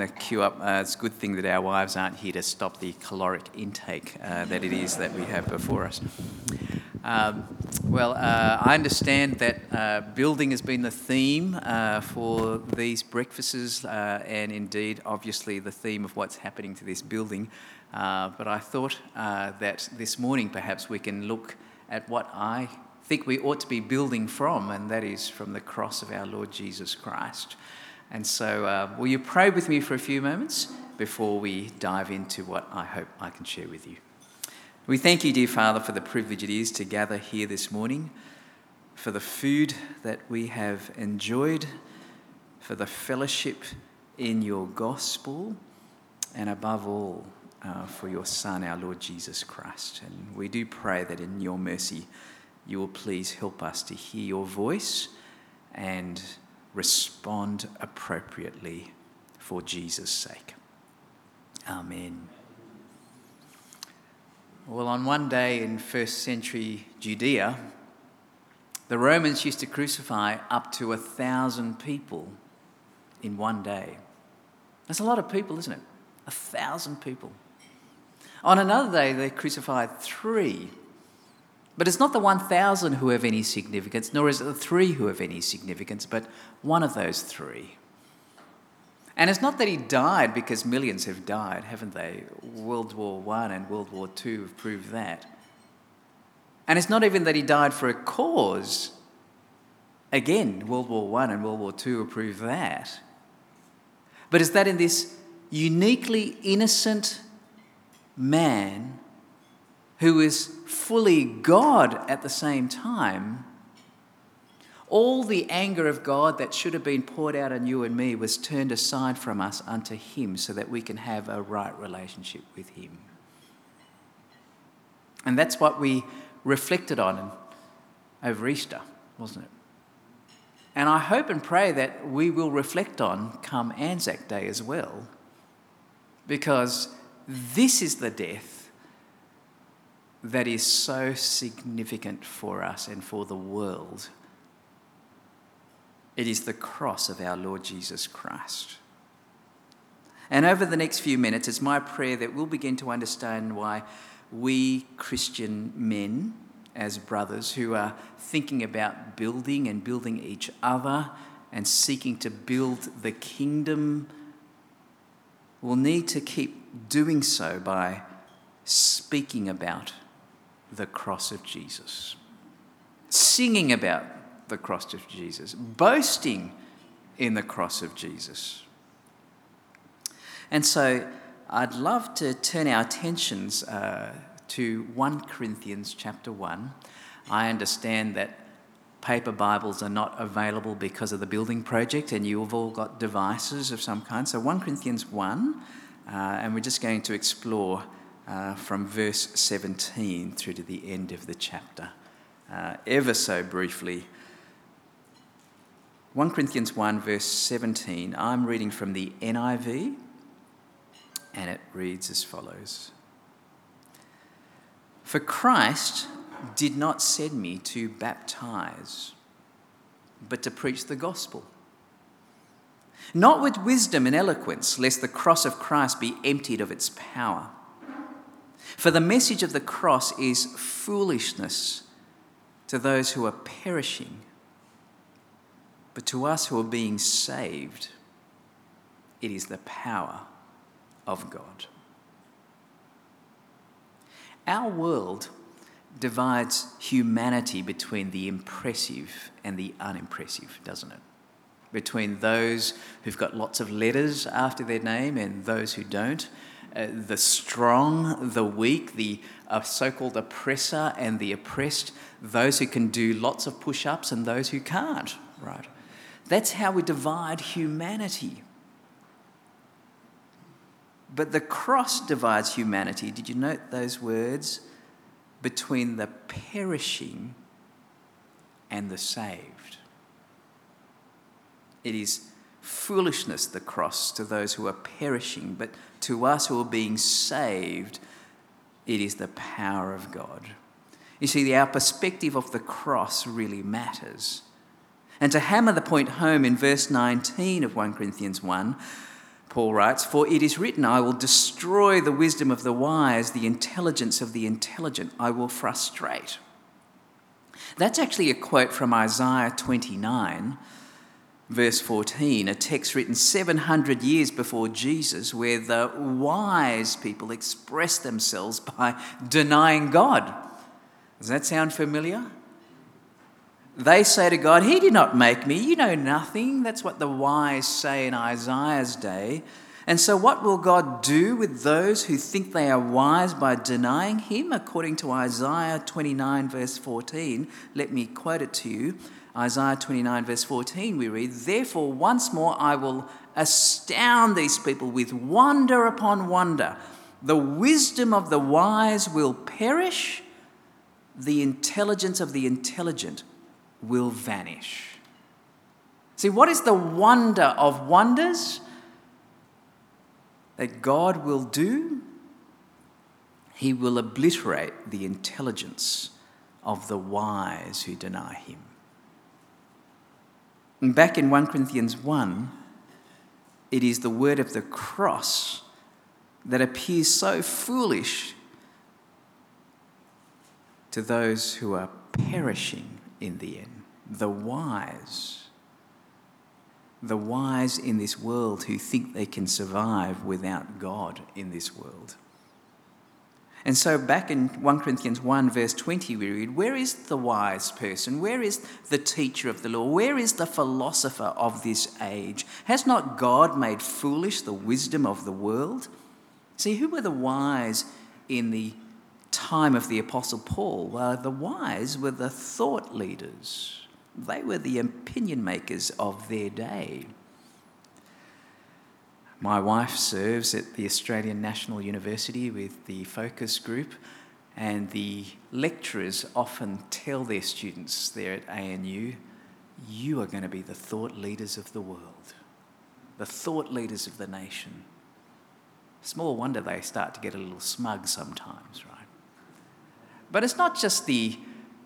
the queue up. It's a good thing that our wives aren't here to stop the caloric intake that it is that we have before us. I understand that building has been the theme for these breakfasts and indeed obviously the theme of what's happening to this building. But I thought that this morning perhaps we can look at what I think we ought to be building from, and that is from the cross of our Lord Jesus Christ. And so will you pray with me for a few moments before we dive into what I hope I can share with you. We thank you, dear Father, for the privilege it is to gather here this morning, for the food that we have enjoyed, for the fellowship in your gospel, and above all, for your Son, our Lord Jesus Christ. And we do pray that in your mercy, you will please help us to hear your voice and respond appropriately for Jesus' sake. Amen. Well, on one day in first century Judea, the Romans used to crucify up to 1,000 people in one day. That's a lot of people, isn't it? 1,000 people. On another day, they crucified 3. But it's not the 1,000 who have any significance, nor is it the 3 who have any significance, but one of those 3. And it's not that he died, because millions have died, haven't they? World War I and World War II have proved that. And it's not even that he died for a cause. Again, World War I and World War II have proved that. But it's that in this uniquely innocent man, who is fully God at the same time, all the anger of God that should have been poured out on you and me was turned aside from us unto him, so that we can have a right relationship with him. And that's what we reflected on over Easter, wasn't it? And I hope and pray that we will reflect on come Anzac Day as well, because this is the death that is so significant for us and for the world. It is the cross of our Lord Jesus Christ. And over the next few minutes, it's my prayer that we'll begin to understand why we Christian men, as brothers who are thinking about building and building each other and seeking to build the kingdom, will need to keep doing so by speaking about the cross of Jesus, singing about the cross of Jesus, boasting in the cross of Jesus. And so I'd love to turn our attentions to 1 Corinthians chapter 1. I understand that paper Bibles are not available because of the building project, and you've all got devices of some kind. So 1 Corinthians 1, and we're just going to explore from verse 17 through to the end of the chapter, ever so briefly. 1 Corinthians 1 verse 17, I'm reading from the NIV, and it reads as follows. For Christ did not send me to baptize, but to preach the gospel. Not with wisdom and eloquence, lest the cross of Christ be emptied of its power. For the message of the cross is foolishness to those who are perishing, but to us who are being saved, it is the power of God. Our world divides humanity between the impressive and the unimpressive, doesn't it? Between those who've got lots of letters after their name and those who don't, the strong, the weak, the so-called oppressor and the oppressed, those who can do lots of push-ups and those who can't, right? That's how we divide humanity. But the cross divides humanity. Did you note those words? Between the perishing and the saved. It is foolishness, the cross, to those who are perishing, but to us who are being saved, it is the power of God. You see, our perspective of the cross really matters. And to hammer the point home in verse 19 of 1 Corinthians 1, Paul writes, "For it is written, I will destroy the wisdom of the wise, the intelligence of the intelligent I will frustrate." That's actually a quote from Isaiah 29, verse 14, a text written 700 years before Jesus, where the wise people express themselves by denying God. Does that sound familiar? They say to God, "He did not make me, you know nothing." That's what the wise say in Isaiah's day. And so what will God do with those who think they are wise by denying him? According to Isaiah 29 verse 14, let me quote it to you. Isaiah 29 verse 14 we read, "Therefore once more I will astound these people with wonder upon wonder. The wisdom of the wise will perish, the intelligence of the intelligent will vanish." See, what is the wonder of wonders that God will do? He will obliterate the intelligence of the wise who deny him. And back in 1 Corinthians 1, it is the word of the cross that appears so foolish to those who are perishing in the end. The wise in this world who think they can survive without God in this world. And so back in 1 Corinthians 1 verse 20 we read, "Where is the wise person? Where is the teacher of the law? Where is the philosopher of this age? Has not God made foolish the wisdom of the world?" See, who were the wise in the time of the Apostle Paul? Well, the wise were the thought leaders. They were the opinion makers of their day. My wife serves at the Australian National University with the focus group, and the lecturers often tell their students there at ANU, "You are going to be the thought leaders of the world, the thought leaders of the nation." Small wonder they start to get a little smug sometimes, right? But it's not just the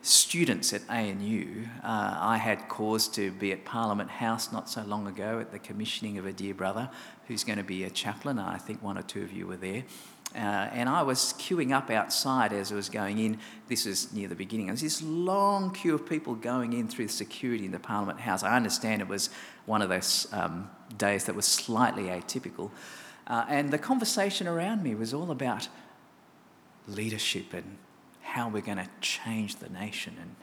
students at ANU. I had cause to be at Parliament House not so long ago at the commissioning of a dear brother who's going to be a chaplain. I think one or two of you were there. And I was queuing up outside as I was going in. This is near the beginning. There was this long queue of people going in through security in the Parliament House. I understand it was one of those days that was slightly atypical. And the conversation around me was all about leadership and how we're going to change the nation and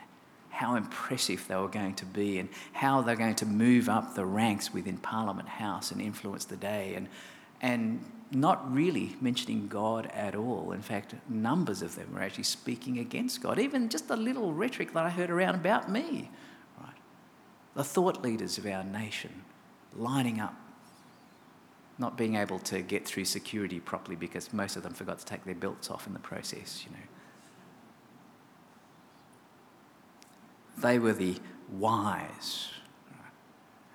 how impressive they were going to be and how they're going to move up the ranks within Parliament House and influence the day, and not really mentioning God at all. In fact, numbers of them were actually speaking against God, even just the little rhetoric that I heard around about me. Right? The thought leaders of our nation lining up, not being able to get through security properly because most of them forgot to take their belts off in the process, you know. They were the wise.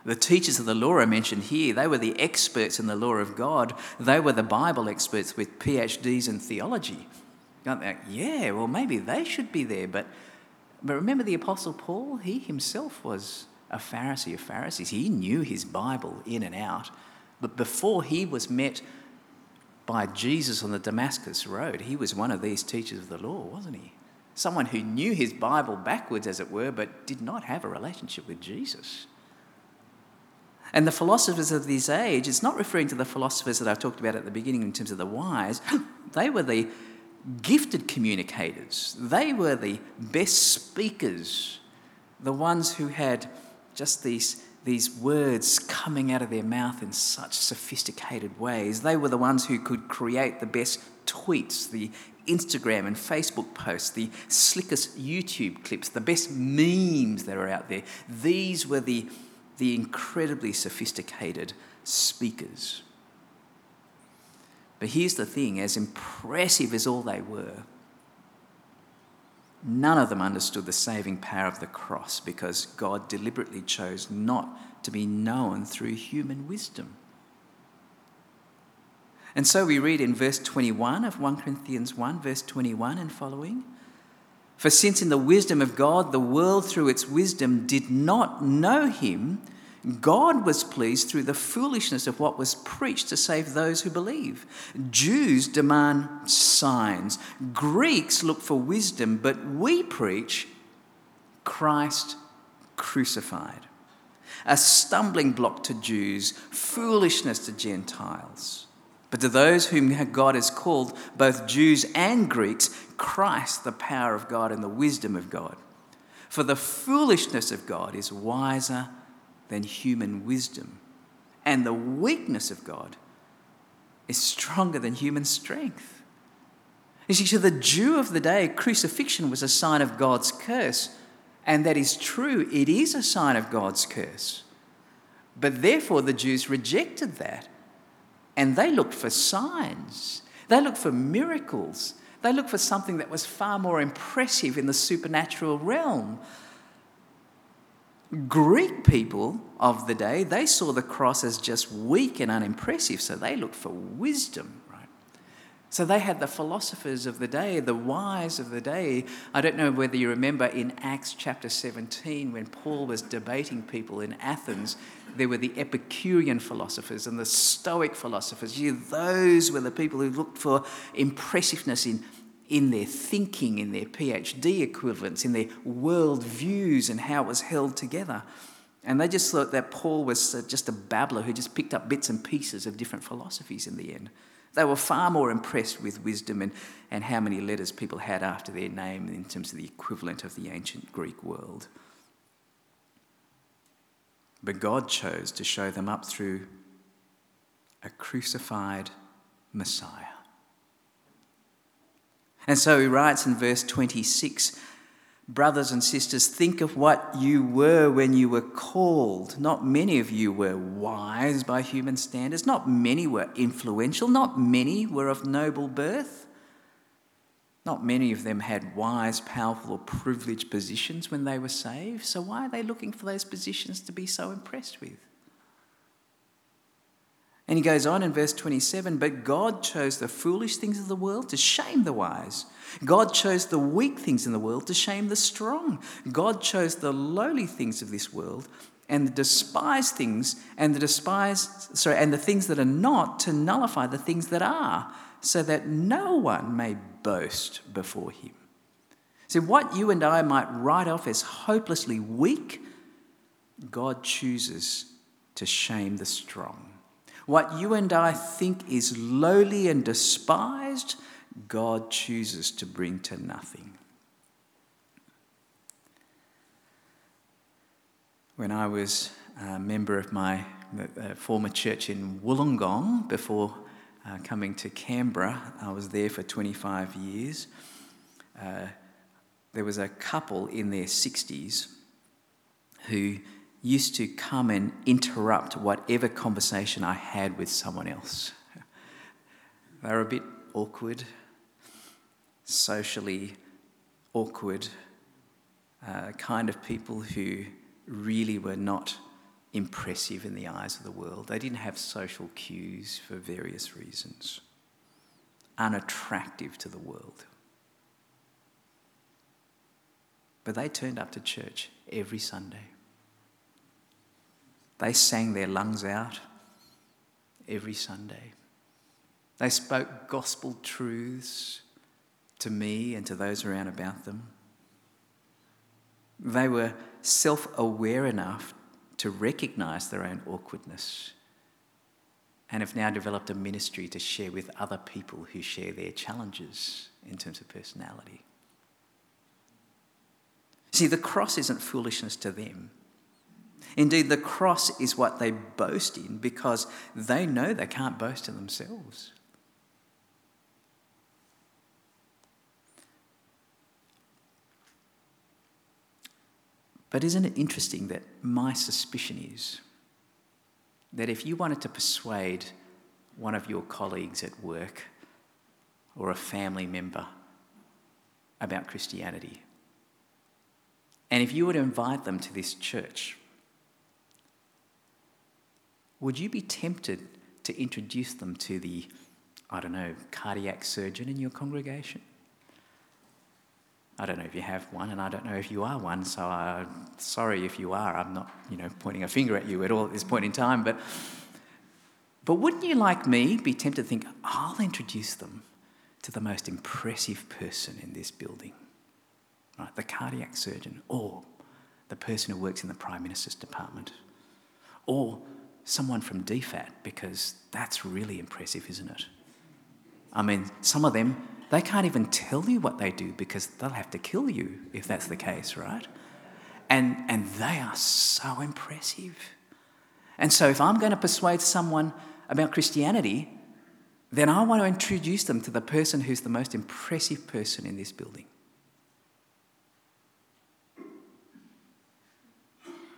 The teachers of the law are mentioned here. They were the experts in the law of God. They were the Bible experts with PhDs in theology. Don't they? Yeah, well, maybe they should be there. But remember the Apostle Paul? He himself was a Pharisee of Pharisees. He knew his Bible in and out. But before he was met by Jesus on the Damascus Road, he was one of these teachers of the law, wasn't he? Someone who knew his Bible backwards, as it were, but did not have a relationship with Jesus. And the philosophers of this age, it's not referring to the philosophers that I talked about at the beginning in terms of the wise. They were the gifted communicators. They were the best speakers, the ones who had just these words coming out of their mouth in such sophisticated ways. They were the ones who could create the best tweets, the Instagram and Facebook posts, the slickest YouTube clips, the best memes that are out there. These were the incredibly sophisticated speakers. But here's the thing, as impressive as all they were, none of them understood the saving power of the cross, because God deliberately chose not to be known through human wisdom. And so we read in verse 21 of 1 Corinthians 1, verse 21 and following, "For since in the wisdom of God the world through its wisdom did not know him, God was pleased through the foolishness of what was preached to save those who believe. Jews demand signs. Greeks look for wisdom, but we preach Christ crucified. A stumbling block to Jews, foolishness to Gentiles. But to those whom God has called, both Jews and Greeks, Christ, the power of God and the wisdom of God. For the foolishness of God is wiser than human wisdom, and the weakness of God is stronger than human strength. You see, to the Jew of the day, crucifixion was a sign of God's curse, and that is true, it is a sign of God's curse. But therefore the Jews rejected that, and they looked for signs, they looked for miracles, they looked for something that was far more impressive in the supernatural realm. Greek people of the day, they saw the cross as just weak and unimpressive, so they looked for wisdom, right? So they had the philosophers of the day, the wise of the day. I don't know whether you remember in Acts chapter 17 when Paul was debating people in Athens, there were the Epicurean philosophers and the Stoic philosophers. Those were the people who looked for impressiveness in their thinking, in their PhD equivalents, in their world views and how it was held together. And they just thought that Paul was just a babbler who just picked up bits and pieces of different philosophies in the end. They were far more impressed with wisdom and how many letters people had after their name in terms of the equivalent of the ancient Greek world. But God chose to show them up through a crucified Messiah. And so he writes in verse 26, brothers and sisters, think of what you were when you were called. Not many of you were wise by human standards. Not many were influential. Not many were of noble birth. Not many of them had wise, powerful, or privileged positions when they were saved. So why are they looking for those positions to be so impressed with? And he goes on in verse 27, but God chose the foolish things of the world to shame the wise. God chose the weak things in the world to shame the strong. God chose the lowly things of this world and the despised things and the things that are not to nullify the things that are, so that no one may boast before him. So what you and I might write off as hopelessly weak, God chooses to shame the strong. What you and I think is lowly and despised, God chooses to bring to nothing. When I was a member of my former church in Wollongong before coming to Canberra, I was there for 25 years. There was a couple in their 60s who used to come and interrupt whatever conversation I had with someone else. They were a bit awkward, socially awkward, kind of people who really were not impressive in the eyes of the world. They didn't have social cues for various reasons. Unattractive to the world. But they turned up to church every Sunday. They sang their lungs out every Sunday. They spoke gospel truths to me and to those around about them. They were self-aware enough to recognise their own awkwardness and have now developed a ministry to share with other people who share their challenges in terms of personality. See, the cross isn't foolishness to them. Indeed, the cross is what they boast in because they know they can't boast in themselves. But isn't it interesting that my suspicion is that if you wanted to persuade one of your colleagues at work or a family member about Christianity, and if you were to invite them to this church, would you be tempted to introduce them to the, cardiac surgeon in your congregation? I don't know if you have one, and I don't know if you are one, so I'm sorry if you are. I'm not, pointing a finger at you at all at this point in time. But wouldn't you, like me, be tempted to think, I'll introduce them to the most impressive person in this building, right? The cardiac surgeon, or the person who works in the Prime Minister's department, or someone from DFAT, because that's really impressive, isn't it? I mean, some of them, they can't even tell you what they do because they'll have to kill you if that's the case, right? And they are so impressive. And so if I'm going to persuade someone about Christianity, then I want to introduce them to the person who's the most impressive person in this building.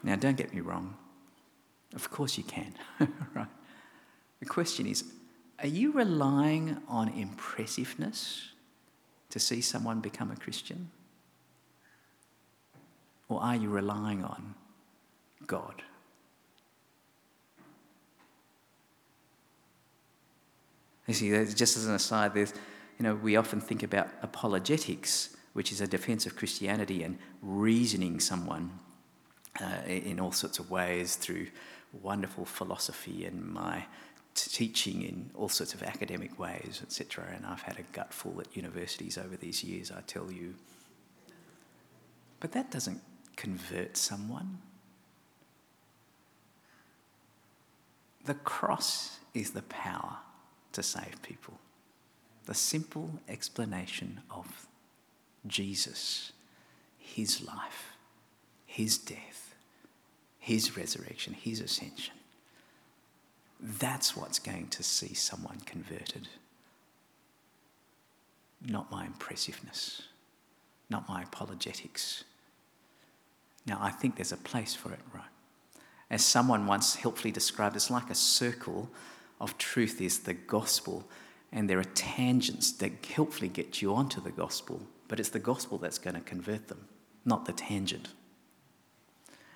Now, don't get me wrong. Of course you can, right? The question is, are you relying on impressiveness to see someone become a Christian? Or are you relying on God? You see, just as an aside, we often think about apologetics, which is a defense of Christianity and reasoning someone in all sorts of ways through wonderful philosophy and my teaching in all sorts of academic ways, etc. And I've had a gutful at universities over these years, I tell you. But that doesn't convert someone. The cross is the power to save people. The simple explanation of Jesus, his life, his death, his resurrection, his ascension. That's what's going to see someone converted. Not my impressiveness, not my apologetics. Now, I think there's a place for it, right? As someone once helpfully described, it's like a circle of truth is the gospel, and there are tangents that helpfully get you onto the gospel, but it's the gospel that's going to convert them, not the tangent.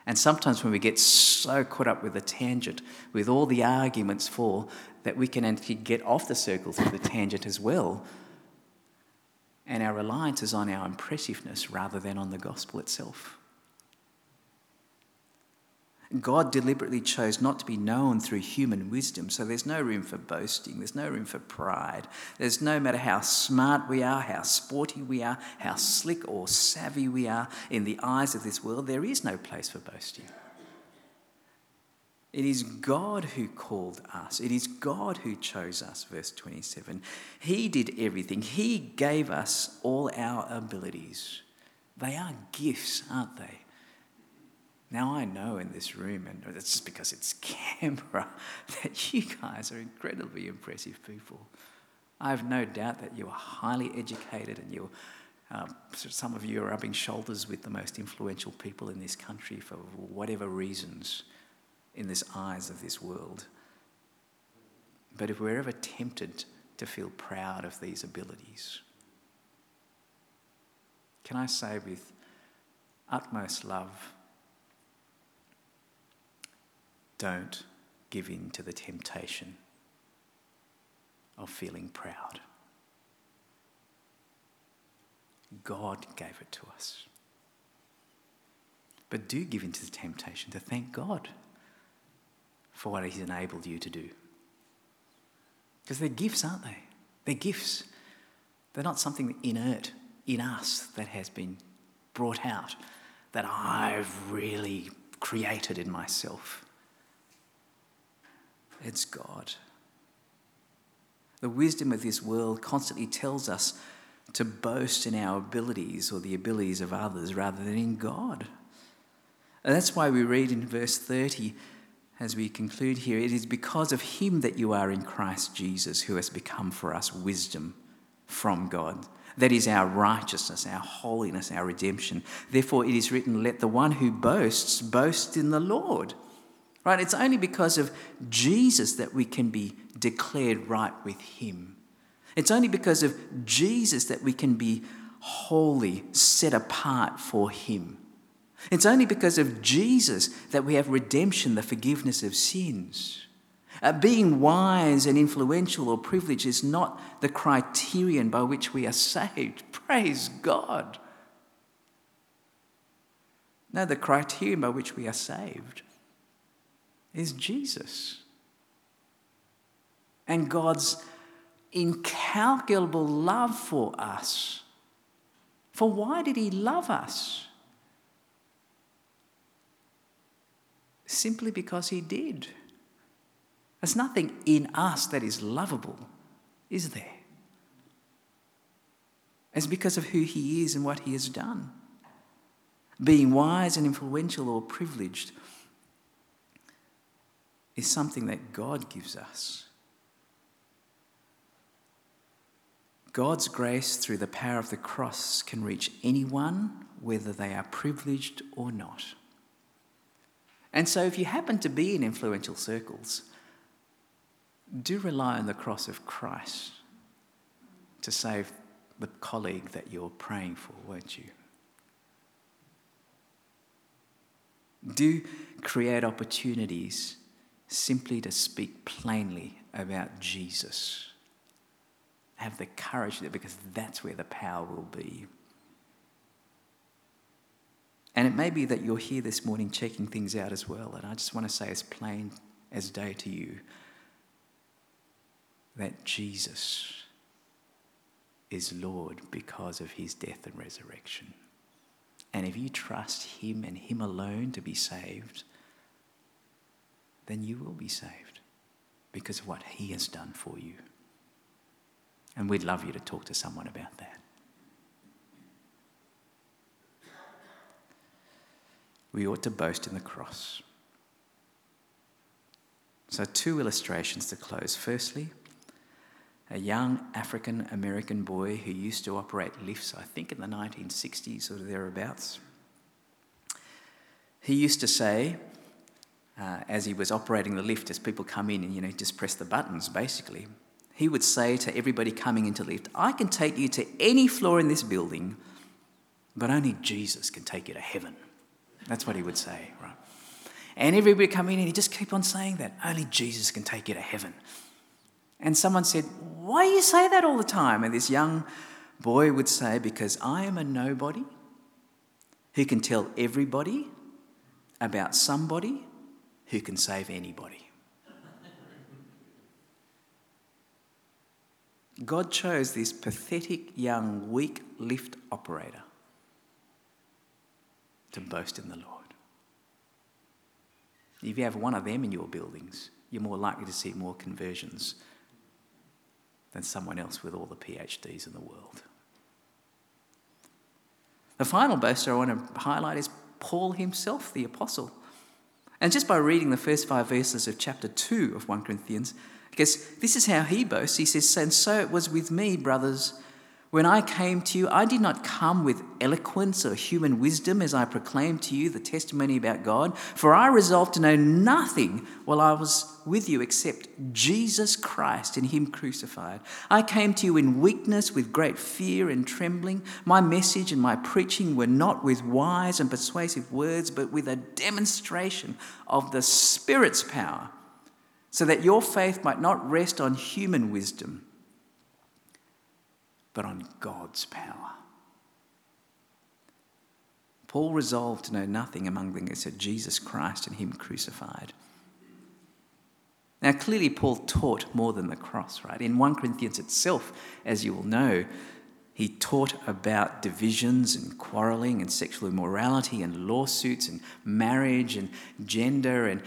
And sometimes when we get so caught up with the tangent, with all the arguments for, that we can actually get off the circle through the tangent as well. And our reliance is on our impressiveness rather than on the gospel itself. God deliberately chose not to be known through human wisdom, so there's no room for boasting, there's no room for pride. There's no matter how smart we are, how sporty we are, how slick or savvy we are, in the eyes of this world, there is no place for boasting. It is God who called us. It is God who chose us, verse 27. He did everything. He gave us all our abilities. They are gifts, aren't they? Now, I know in this room, and it's just because it's Canberra, that you guys are incredibly impressive people. I have no doubt that you are highly educated and some of you are rubbing shoulders with the most influential people in this country for whatever reasons in the eyes of this world. But if we're ever tempted to feel proud of these abilities, can I say with utmost love, don't give in to the temptation of feeling proud. God gave it to us. But do give in to the temptation to thank God for what he's enabled you to do. Because they're gifts, aren't they? They're gifts. They're not something inert in us that has been brought out, that I've really created in myself. It's God. The wisdom of this world constantly tells us to boast in our abilities or the abilities of others rather than in God. And that's why we read in verse 30, as we conclude here, it is because of him that you are in Christ Jesus, who has become for us wisdom from God. That is our righteousness, our holiness, our redemption. Therefore it is written, let the one who boasts, boast in the Lord. Right, it's only because of Jesus that we can be declared right with him. It's only because of Jesus that we can be wholly set apart for him. It's only because of Jesus that we have redemption, the forgiveness of sins. Being wise and influential or privileged is not the criterion by which we are saved. Praise God. No, the criterion by which we are saved is Jesus and God's incalculable love for us. For why did he love us? Simply because he did. There's nothing in us that is lovable, is there? It's because of who he is and what he has done. Being wise and influential or privileged is something that God gives us. God's grace through the power of the cross can reach anyone, whether they are privileged or not. And so if you happen to be in influential circles, do rely on the cross of Christ to save the colleague that you're praying for, won't you? Do create opportunities simply to speak plainly about Jesus. Have the courage there, because that's where the power will be. And it may be that you're here this morning checking things out as well, and I just want to say as plain as day to you that Jesus is Lord because of his death and resurrection. And if you trust him and him alone to be saved, then you will be saved because of what he has done for you. And we'd love you to talk to someone about that. We ought to boast in the cross. So, two illustrations to close. Firstly, a young African-American boy who used to operate lifts, I think in the 1960s or thereabouts. He used to say, as he was operating the lift, as people come in and, just press the buttons, basically, he would say to everybody coming into the lift, I can take you to any floor in this building, but only Jesus can take you to heaven. That's what he would say, right? And everybody coming in, he'd just keep on saying that, only Jesus can take you to heaven. And someone said, why do you say that all the time? And this young boy would say, because I am a nobody who can tell everybody about somebody who can save anybody. God chose this pathetic, young, weak lift operator to boast in the Lord. If you have one of them in your buildings, you're more likely to see more conversions than someone else with all the PhDs in the world. The final boaster I want to highlight is Paul himself, the apostle. And just by reading the first 5 verses of chapter 2 of 1 Corinthians, because this is how he boasts. He says, and so it was with me, brothers. When I came to you, I did not come with eloquence or human wisdom as I proclaimed to you the testimony about God, for I resolved to know nothing while I was with you except Jesus Christ and him crucified. I came to you in weakness with great fear and trembling. My message and my preaching were not with wise and persuasive words, but with a demonstration of the Spirit's power, so that your faith might not rest on human wisdom, but on God's power. Paul resolved to know nothing among them except Jesus Christ and him crucified. Now, clearly Paul taught more than the cross, right? In 1 Corinthians itself, as you will know, he taught about divisions and quarrelling and sexual immorality and lawsuits and marriage and gender and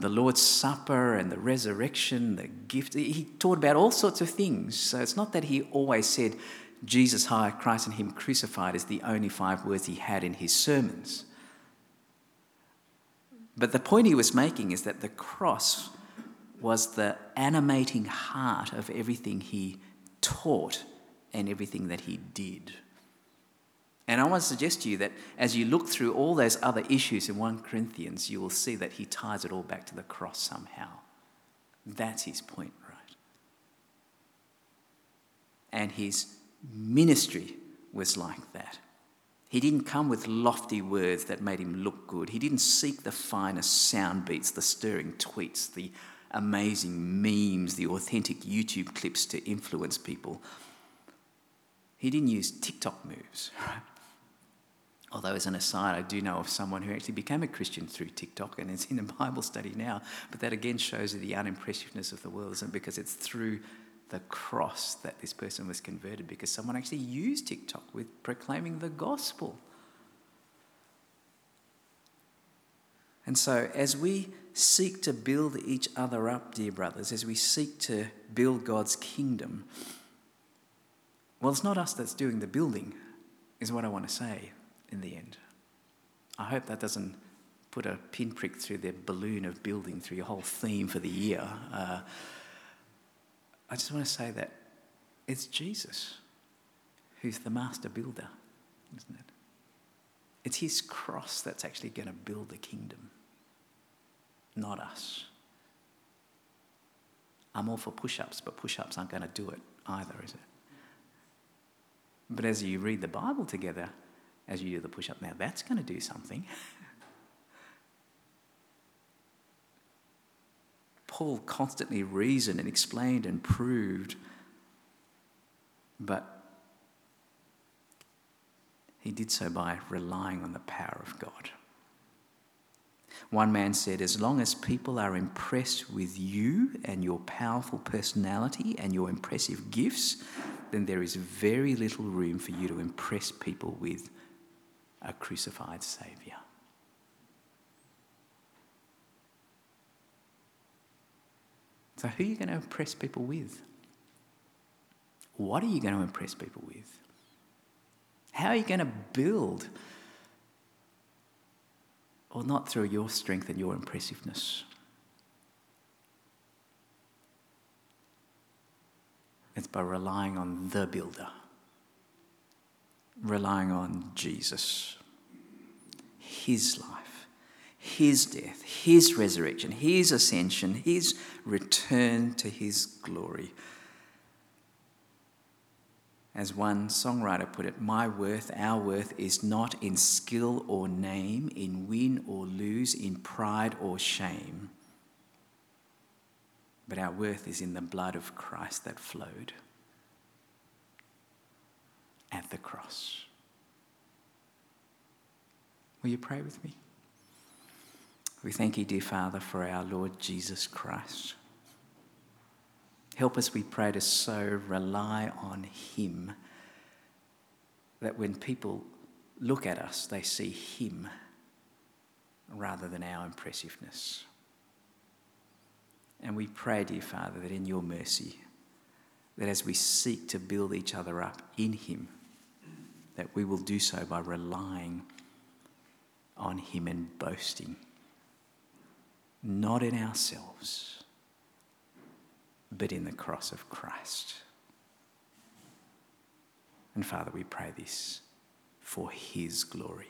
the Lord's Supper and the resurrection, the gift. He taught about all sorts of things. So it's not that he always said Jesus high, Christ and him crucified is the only 5 words he had in his sermons. But the point he was making is that the cross was the animating heart of everything he taught and everything that he did. And I want to suggest to you that as you look through all those other issues in 1 Corinthians, you will see that he ties it all back to the cross somehow. That's his point, right? And his ministry was like that. He didn't come with lofty words that made him look good. He didn't seek the finest sound beats, the stirring tweets, the amazing memes, the authentic YouTube clips to influence people. He didn't use TikTok moves, right? Although, as an aside, I do know of someone who actually became a Christian through TikTok and is in a Bible study now. But that again shows you the unimpressiveness of the world, isn't it? Because it's through the cross that this person was converted, because someone actually used TikTok with proclaiming the gospel. And so as we seek to build each other up, dear brothers, as we seek to build God's kingdom, well, it's not us that's doing the building, is what I want to say in the end. I hope that doesn't put a pinprick through the balloon of building, through your whole theme for the year. I just want to say that it's Jesus who's the master builder, isn't it? It's his cross that's actually going to build the kingdom, not us. I'm all for push-ups, but push-ups aren't going to do it either, is it? But as you read the Bible together, as you do the push-up, now that's going to do something. Paul constantly reasoned and explained and proved, but he did so by relying on the power of God. One man said, as long as people are impressed with you and your powerful personality and your impressive gifts, then there is very little room for you to impress people with a crucified Saviour. So who are you going to impress people with? What are you going to impress people with? How are you going to build? Well, not through your strength and your impressiveness. It's by relying on the builder, relying on Jesus, his life, his death, his resurrection, his ascension, his return to his glory. As one songwriter put it, my worth, our worth, is not in skill or name, in win or lose, in pride or shame. But our worth is in the blood of Christ that flowed at the cross. Will you pray with me? We thank you, dear Father, for our Lord Jesus Christ. Help us, we pray, to so rely on him that when people look at us, they see him rather than our impressiveness. And we pray, dear Father, that in your mercy, that as we seek to build each other up in him, that we will do so by relying on him and boasting, not in ourselves, but in the cross of Christ. And Father, we pray this for his glory.